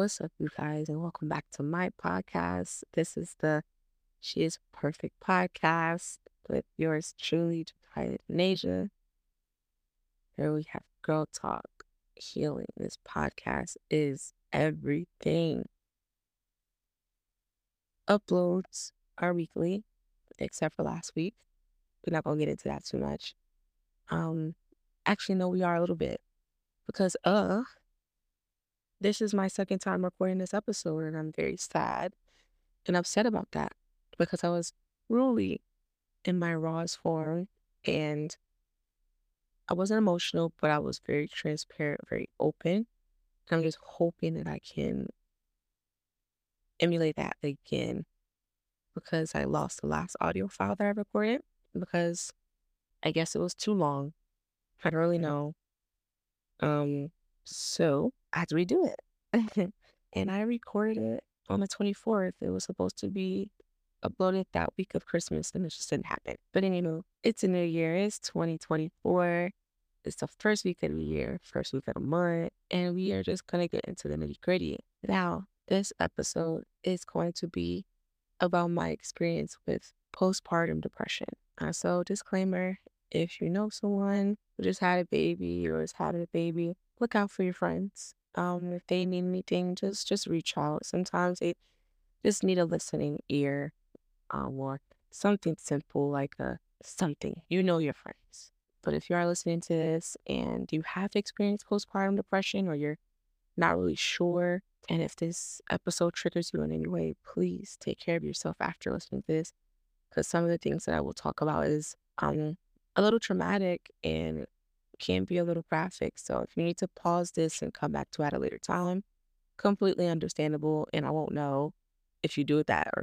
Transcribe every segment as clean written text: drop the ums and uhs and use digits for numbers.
What's up, you guys, and welcome back to my podcast. This is the She Is Perfect Podcast with yours truly, Jephtenasia. Here we have Girl Talk Healing. This podcast is everything. Uploads are weekly, except for last week. We're not going to get into that too much. Actually, no, we are a little bit. Because, this is my second time recording this episode, and I'm very sad and upset about that because I was really in my rawest form, and I wasn't emotional, but I was very transparent, very open. And I'm just hoping that I can emulate that again because I lost the last audio file that I recorded because I guess it was too long. I don't really know. So I had to redo it. And I recorded it on the 24th. It was supposed to be uploaded that week of Christmas, and it just didn't happen. But anyway, it's a new year. It's 2024. It's the first week of the year, first week of the month, and we are just going to get into the nitty-gritty. Now, this episode is going to be about my experience with postpartum depression. So disclaimer, if you know someone who just had a baby or has had a baby, look out for your friends. If they need anything, just reach out. Sometimes they just need a listening ear, or something simple like a something. You know your friends. But if you are listening to this and you have experienced postpartum depression or you're not really sure, and if this episode triggers you in any way, please take care of yourself after listening to this, because some of the things that I will talk about is a little traumatic and can be a little graphic. So if you need to pause this and come back to it at a later time, completely understandable, and I won't know if you do that or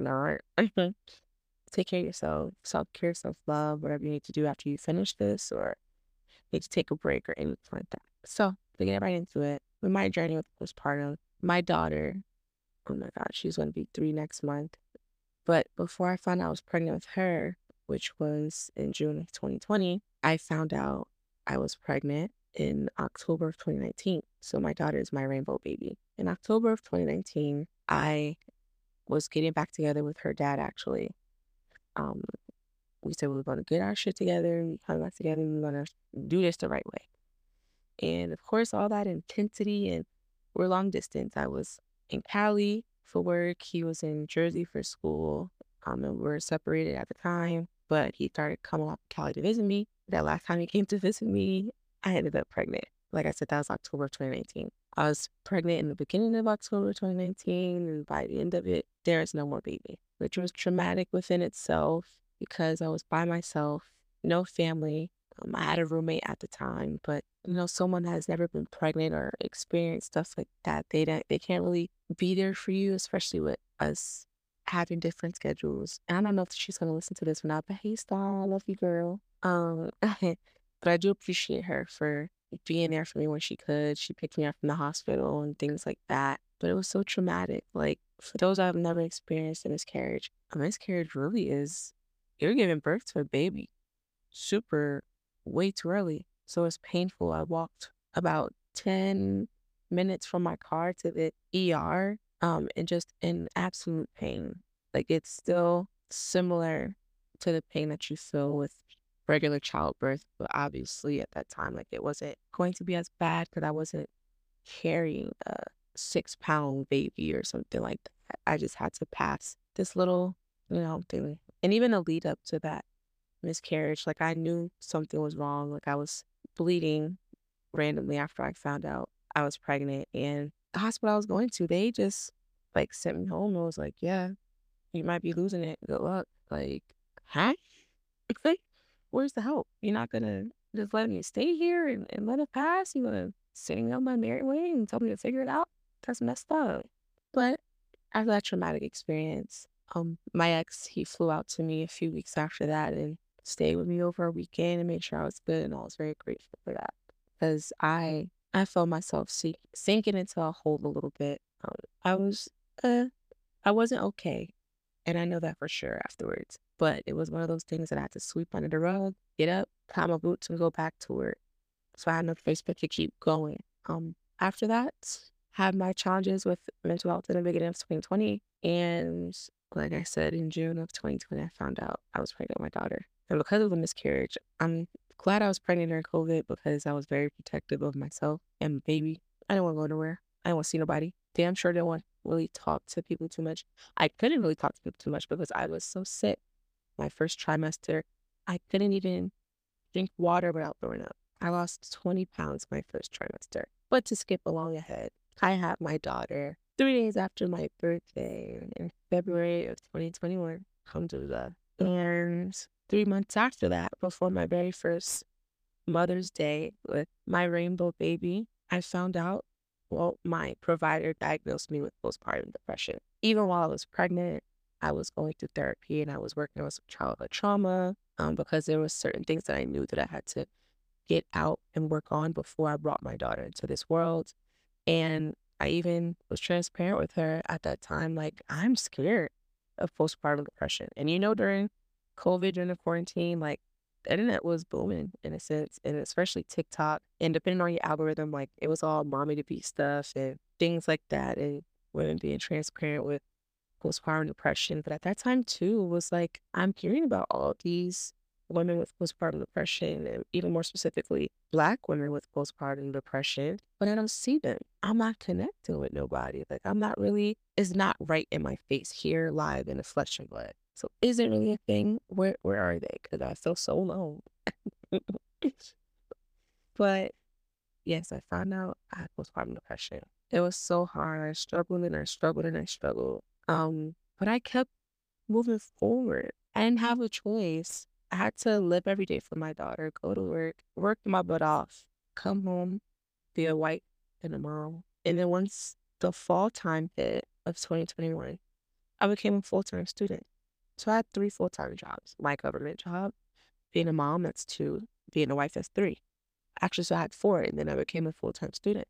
not. Take care of yourself, self-care, self-love, whatever you need to do after you finish this or need to take a break or anything like that. So to get right into it, with my journey with postpartum, my daughter, oh my God, she's going to be 3 next month. But before I found out I was pregnant with her, which was in June of 2020, I found out I was pregnant in October of 2019. So my daughter is my rainbow baby. In October of 2019, I was getting back together with her dad, actually. We said we were going to get our shit together. We come back together. We were going to do this the right way. And, of course, all that intensity, and we're long distance. I was in Cali for work. He was in Jersey for school. And we were separated at the time. But he started coming up to Cali to visit me. That last time he came to visit me, I ended up pregnant. Like I said, that was October of 2019. I was pregnant in the beginning of October 2019, and by the end of it, there is no more baby, which was traumatic within itself because I was by myself, no family. I had a roommate at the time, but someone that has never been pregnant or experienced stuff like that, they can't really be there for you, especially with us having different schedules. And I don't know if she's going to listen to this or not, but hey, Star, I love you, girl. But I do appreciate her for being there for me when she could. She picked me up from the hospital and things like that. But it was so traumatic. Like, for those that have never experienced a miscarriage really is, you're giving birth to a baby way too early. So it's painful. I walked about 10 minutes from my car to the ER, and just in absolute pain. Like, it's still similar to the pain that you feel with regular childbirth, but obviously at that time, like, it wasn't going to be as bad because I wasn't carrying a 6-pound baby or something like that. I just had to pass this little, thing. And even a lead up to that miscarriage, like, I knew something was wrong. Like, I was bleeding randomly after I found out I was pregnant, and the hospital I was going to, they just like sent me home and was like, yeah, you might be losing it. Good luck. Like, huh? Where's the help? You're not going to just let me stay here and let it pass? You're going to send me on my merry way and tell me to figure it out? That's messed up. But after that traumatic experience, my ex, he flew out to me a few weeks after that and stayed with me over a weekend and made sure I was good. And I was very grateful for that because I felt myself sinking into a hole a little bit. I wasn't okay. And I know that for sure afterwards. But it was one of those things that I had to sweep under the rug, get up, tie my boots, and go back to work. So I had no place but to keep going. After that, had my challenges with mental health in the beginning of 2020. And like I said, in June of 2020, I found out I was pregnant with my daughter. And because of the miscarriage, I'm glad I was pregnant during COVID because I was very protective of myself and my baby. I didn't want to go nowhere. I didn't want to see nobody. Damn sure didn't want to really talk to people too much. I couldn't really talk to people too much because I was so sick. My first trimester, I couldn't even drink water without throwing up. I lost 20 pounds my first trimester. But to skip along ahead, I had my daughter 3 days after my birthday in February of 2021. Alhamdulillah. And 3 months after that, before my very first Mother's Day with my rainbow baby, I found out, well, my provider diagnosed me with postpartum depression. Even while I was pregnant, I was going to therapy and I was working on some childhood trauma because there were certain things that I knew that I had to get out and work on before I brought my daughter into this world. And I even was transparent with her at that time, like, I'm scared of postpartum depression. And you know, during COVID, during the quarantine, like, the internet was booming in a sense, and especially TikTok. And depending on your algorithm, like, it was all mommy to be stuff and things like that, and women being transparent with postpartum depression. But at that time too, was like, I'm hearing about all of these women with postpartum depression, and even more specifically, Black women with postpartum depression, but I don't see them. I'm not connecting with nobody. Like, I'm not really, it's not right in my face here, live in the flesh and blood. So is it really a thing? Where are they? Because I feel so alone. But yes, I found out I had postpartum depression. It was so hard. I struggled and I struggled and I struggled. But I kept moving forward. I didn't have a choice. I had to live every day for my daughter, go to work, work my butt off, come home, be a wife and a mom. And then once the fall time hit of 2021, I became a full-time student. So I had 3 full-time jobs. My government job, being a mom, that's 2, being a wife, that's 3. Actually, so I had 4, and then I became a full-time student,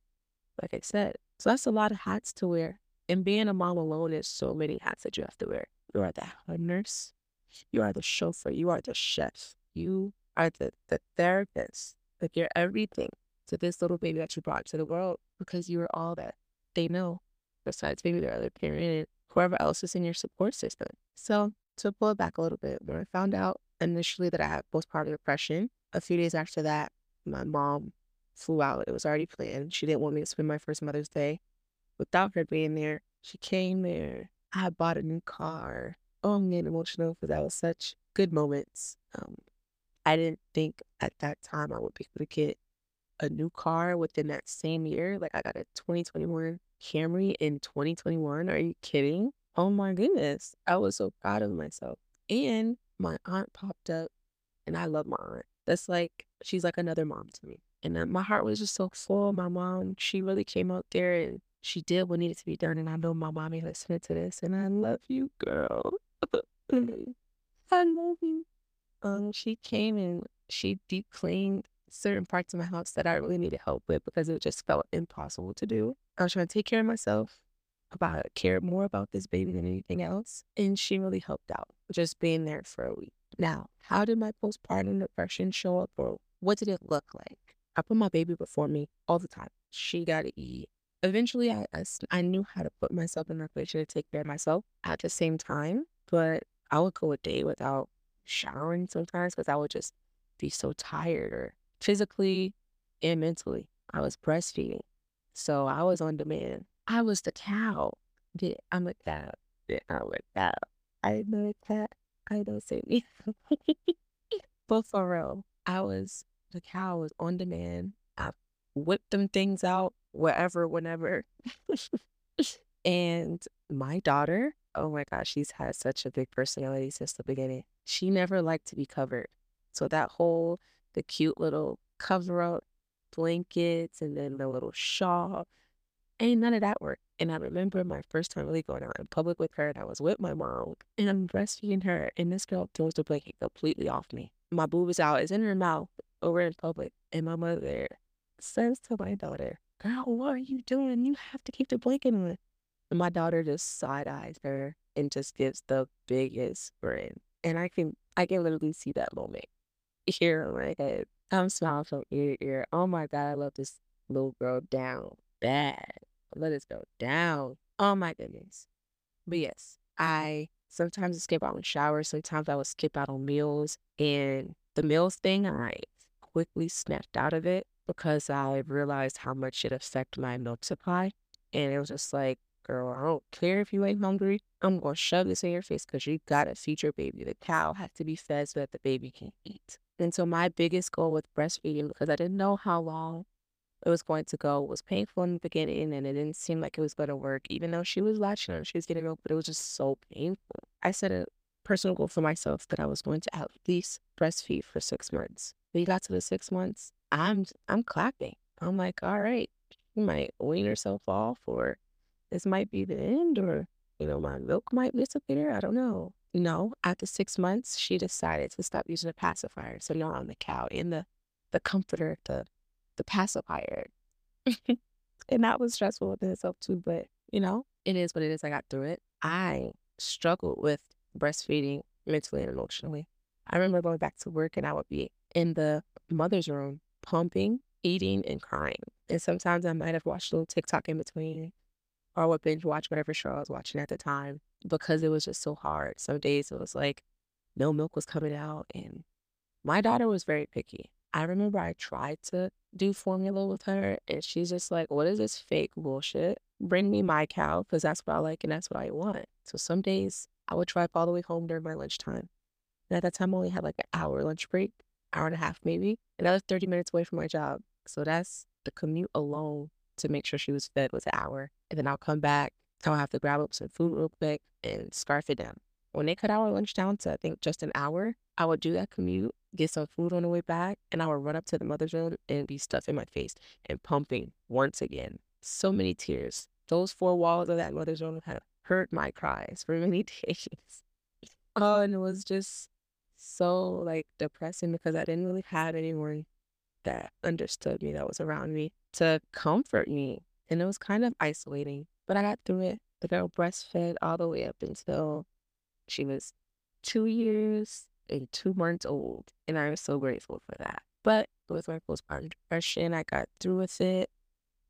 like I said. So that's a lot of hats to wear. And being a mom alone is so many hats that you have to wear. You are the head nurse. You are the chauffeur. You are the chef. You are the therapist. Like, you're everything to this little baby that you brought to the world, because you are all that they know, besides maybe their other parent and whoever else is in your support system. So to pull it back a little bit, when I found out initially that I had postpartum depression, a few days after that, my mom flew out. It was already planned. She didn't want me to spend my first Mother's Day without her being there. She came there. I had bought a new car. Oh, I'm getting emotional because that was such good moments. I didn't think at that time I would be able to get a new car within that same year. Like, I got a 2021 Camry in 2021. Are you kidding? Oh my goodness. I was so proud of myself. And my aunt popped up, and I love my aunt. That's like, she's like another mom to me. And my heart was just so full. My mom, she really came out there and she did what needed to be done. And I know my mommy listening to this, and I love you, girl. I love you. She came and she deep cleaned certain parts of my house that I really needed help with because it just felt impossible to do. I was trying to take care of myself. I cared more about this baby than anything else. And she really helped out, just being there for a week. Now, how did my postpartum depression show up, or what did it look like? I put my baby before me all the time. She got to eat. Eventually, I knew how to put myself in a position to take care of myself at the same time. But I would go a day without showering sometimes because I would just be so tired, or physically and mentally. I was breastfeeding, so I was on demand. I was the cow. Yeah, I'm a cow. Yeah, I'm a cow. I know a cat. I don't say me. But for real, I was the cow. I was on demand. I whipped them things out wherever, whenever. And my daughter, oh my gosh, she's had such a big personality since the beginning. She never liked to be covered. So that whole, the cute little cover-up blankets and then the little shawl, ain't none of that worked. And I remember my first time really going out in public with her, and I was with my mom, and I'm breastfeeding her, and this girl throws the blanket completely off me. My boob is out, it's in her mouth, over in public. And my mother says to my daughter, "Girl, what are you doing? You have to keep the blanket on." And my daughter just side-eyes her and just gives the biggest grin. And I can literally see that moment here in my head. I'm smiling from ear to ear. Oh my God, I love this little girl down bad. Let us go down. Oh my goodness. But yes, I sometimes skip out on showers. Sometimes I would skip out on meals. And the meals thing, I quickly snapped out of it because I realized how much it affected my milk supply. And it was just like, girl, I don't care if you ain't hungry. I'm going to shove this in your face because you got to feed your baby. The cow has to be fed so that the baby can eat. And so my biggest goal with breastfeeding, because I didn't know how long it was going to go, it was painful in the beginning and it didn't seem like it was going to work, even though she was latching and she was getting milk, but it was just so painful. I set a personal goal for myself that I was going to at least breastfeed for 6 months. When you got to the 6 months, I'm clapping. I'm like, all right, she might wean herself off, or this might be the end, or, you know, my milk might disappear. I don't know. No, after 6 months, she decided to stop using the pacifier. So now I'm the cow in the comforter, the pacifier. And that was stressful within itself too, but, you know, it is what it is. I got through it. I struggled with breastfeeding mentally and emotionally. I remember going back to work and I would be in the mother's room, pumping, eating, and crying. And sometimes I might have watched a little TikTok in between, or I would binge watch whatever show I was watching at the time, because it was just so hard. Some days it was like no milk was coming out. And my daughter was very picky. I remember I tried to do formula with her and she's just like, what is this fake bullshit? Bring me my cow, because that's what I like and that's what I want. So some days I would drive all the way home during my lunchtime. And at that time I only had like an hour lunch break, hour and a half maybe. And I was 30 minutes away from my job. So that's the commute alone to make sure she was fed was an hour. And then I'll come back, I'll have to grab up some food real quick and scarf it down. When they cut our lunch down to, I think, just an hour, I would do that commute, get some food on the way back, and I would run up to the mother's room and be stuffing my face and pumping once again. So many tears. Those four walls of that mother's room have heard my cries for many days. Oh, and it was just so, like, depressing because I didn't really have anyone that understood me, that was around me to comfort me. And it was kind of isolating, but I got through it. The girl breastfed all the way up until she was 2 years and 2 months old. And I was so grateful for that. But with my postpartum depression, I got through with it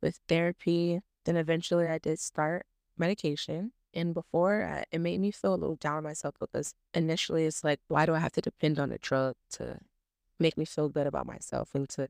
with therapy. Then eventually I did start medication. And before, it made me feel a little down on myself because initially it's like, why do I have to depend on a drug to make me feel good about myself and to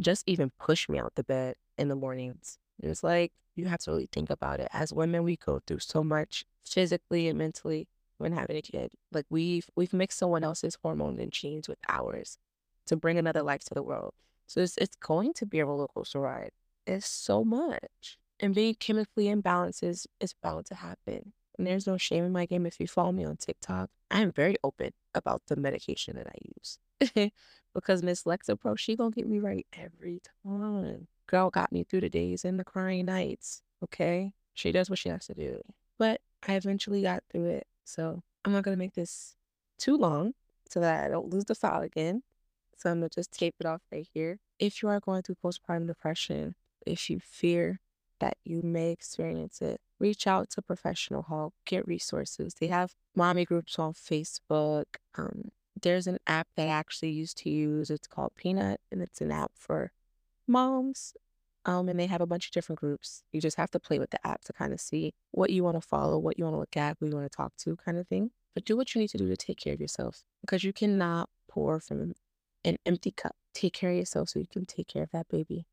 just even push me out the bed in the mornings? It's like, you have to really think about it. As women, we go through so much physically and mentally when having a kid. Like we've mixed someone else's hormones and genes with ours to bring another life to the world. So it's going to be a roller coaster ride. It's so much. And being chemically imbalanced is bound to happen. And there's no shame in my game. If you follow me on TikTok, I am very open about the medication that I use. Because Miss Lexapro, she gonna get me right every time. Girl got me through the days and the crying nights, okay? She does what she has to do. But I eventually got through it. So I'm not going to make this too long so that I don't lose the file again. So I'm going to just tape it off right here. If you are going through postpartum depression, if you fear that you may experience it, reach out to professional help, get resources. They have mommy groups on Facebook. There's an app that I actually used to use. It's called Peanut, and it's an app for moms, and they have a bunch of different groups. You just have to play with the app to kind of see what you want to follow, what you want to look at, who you want to talk to, kind of thing. But do what you need to do to take care of yourself, because you cannot pour from an empty cup. Take care of yourself so you can take care of that baby.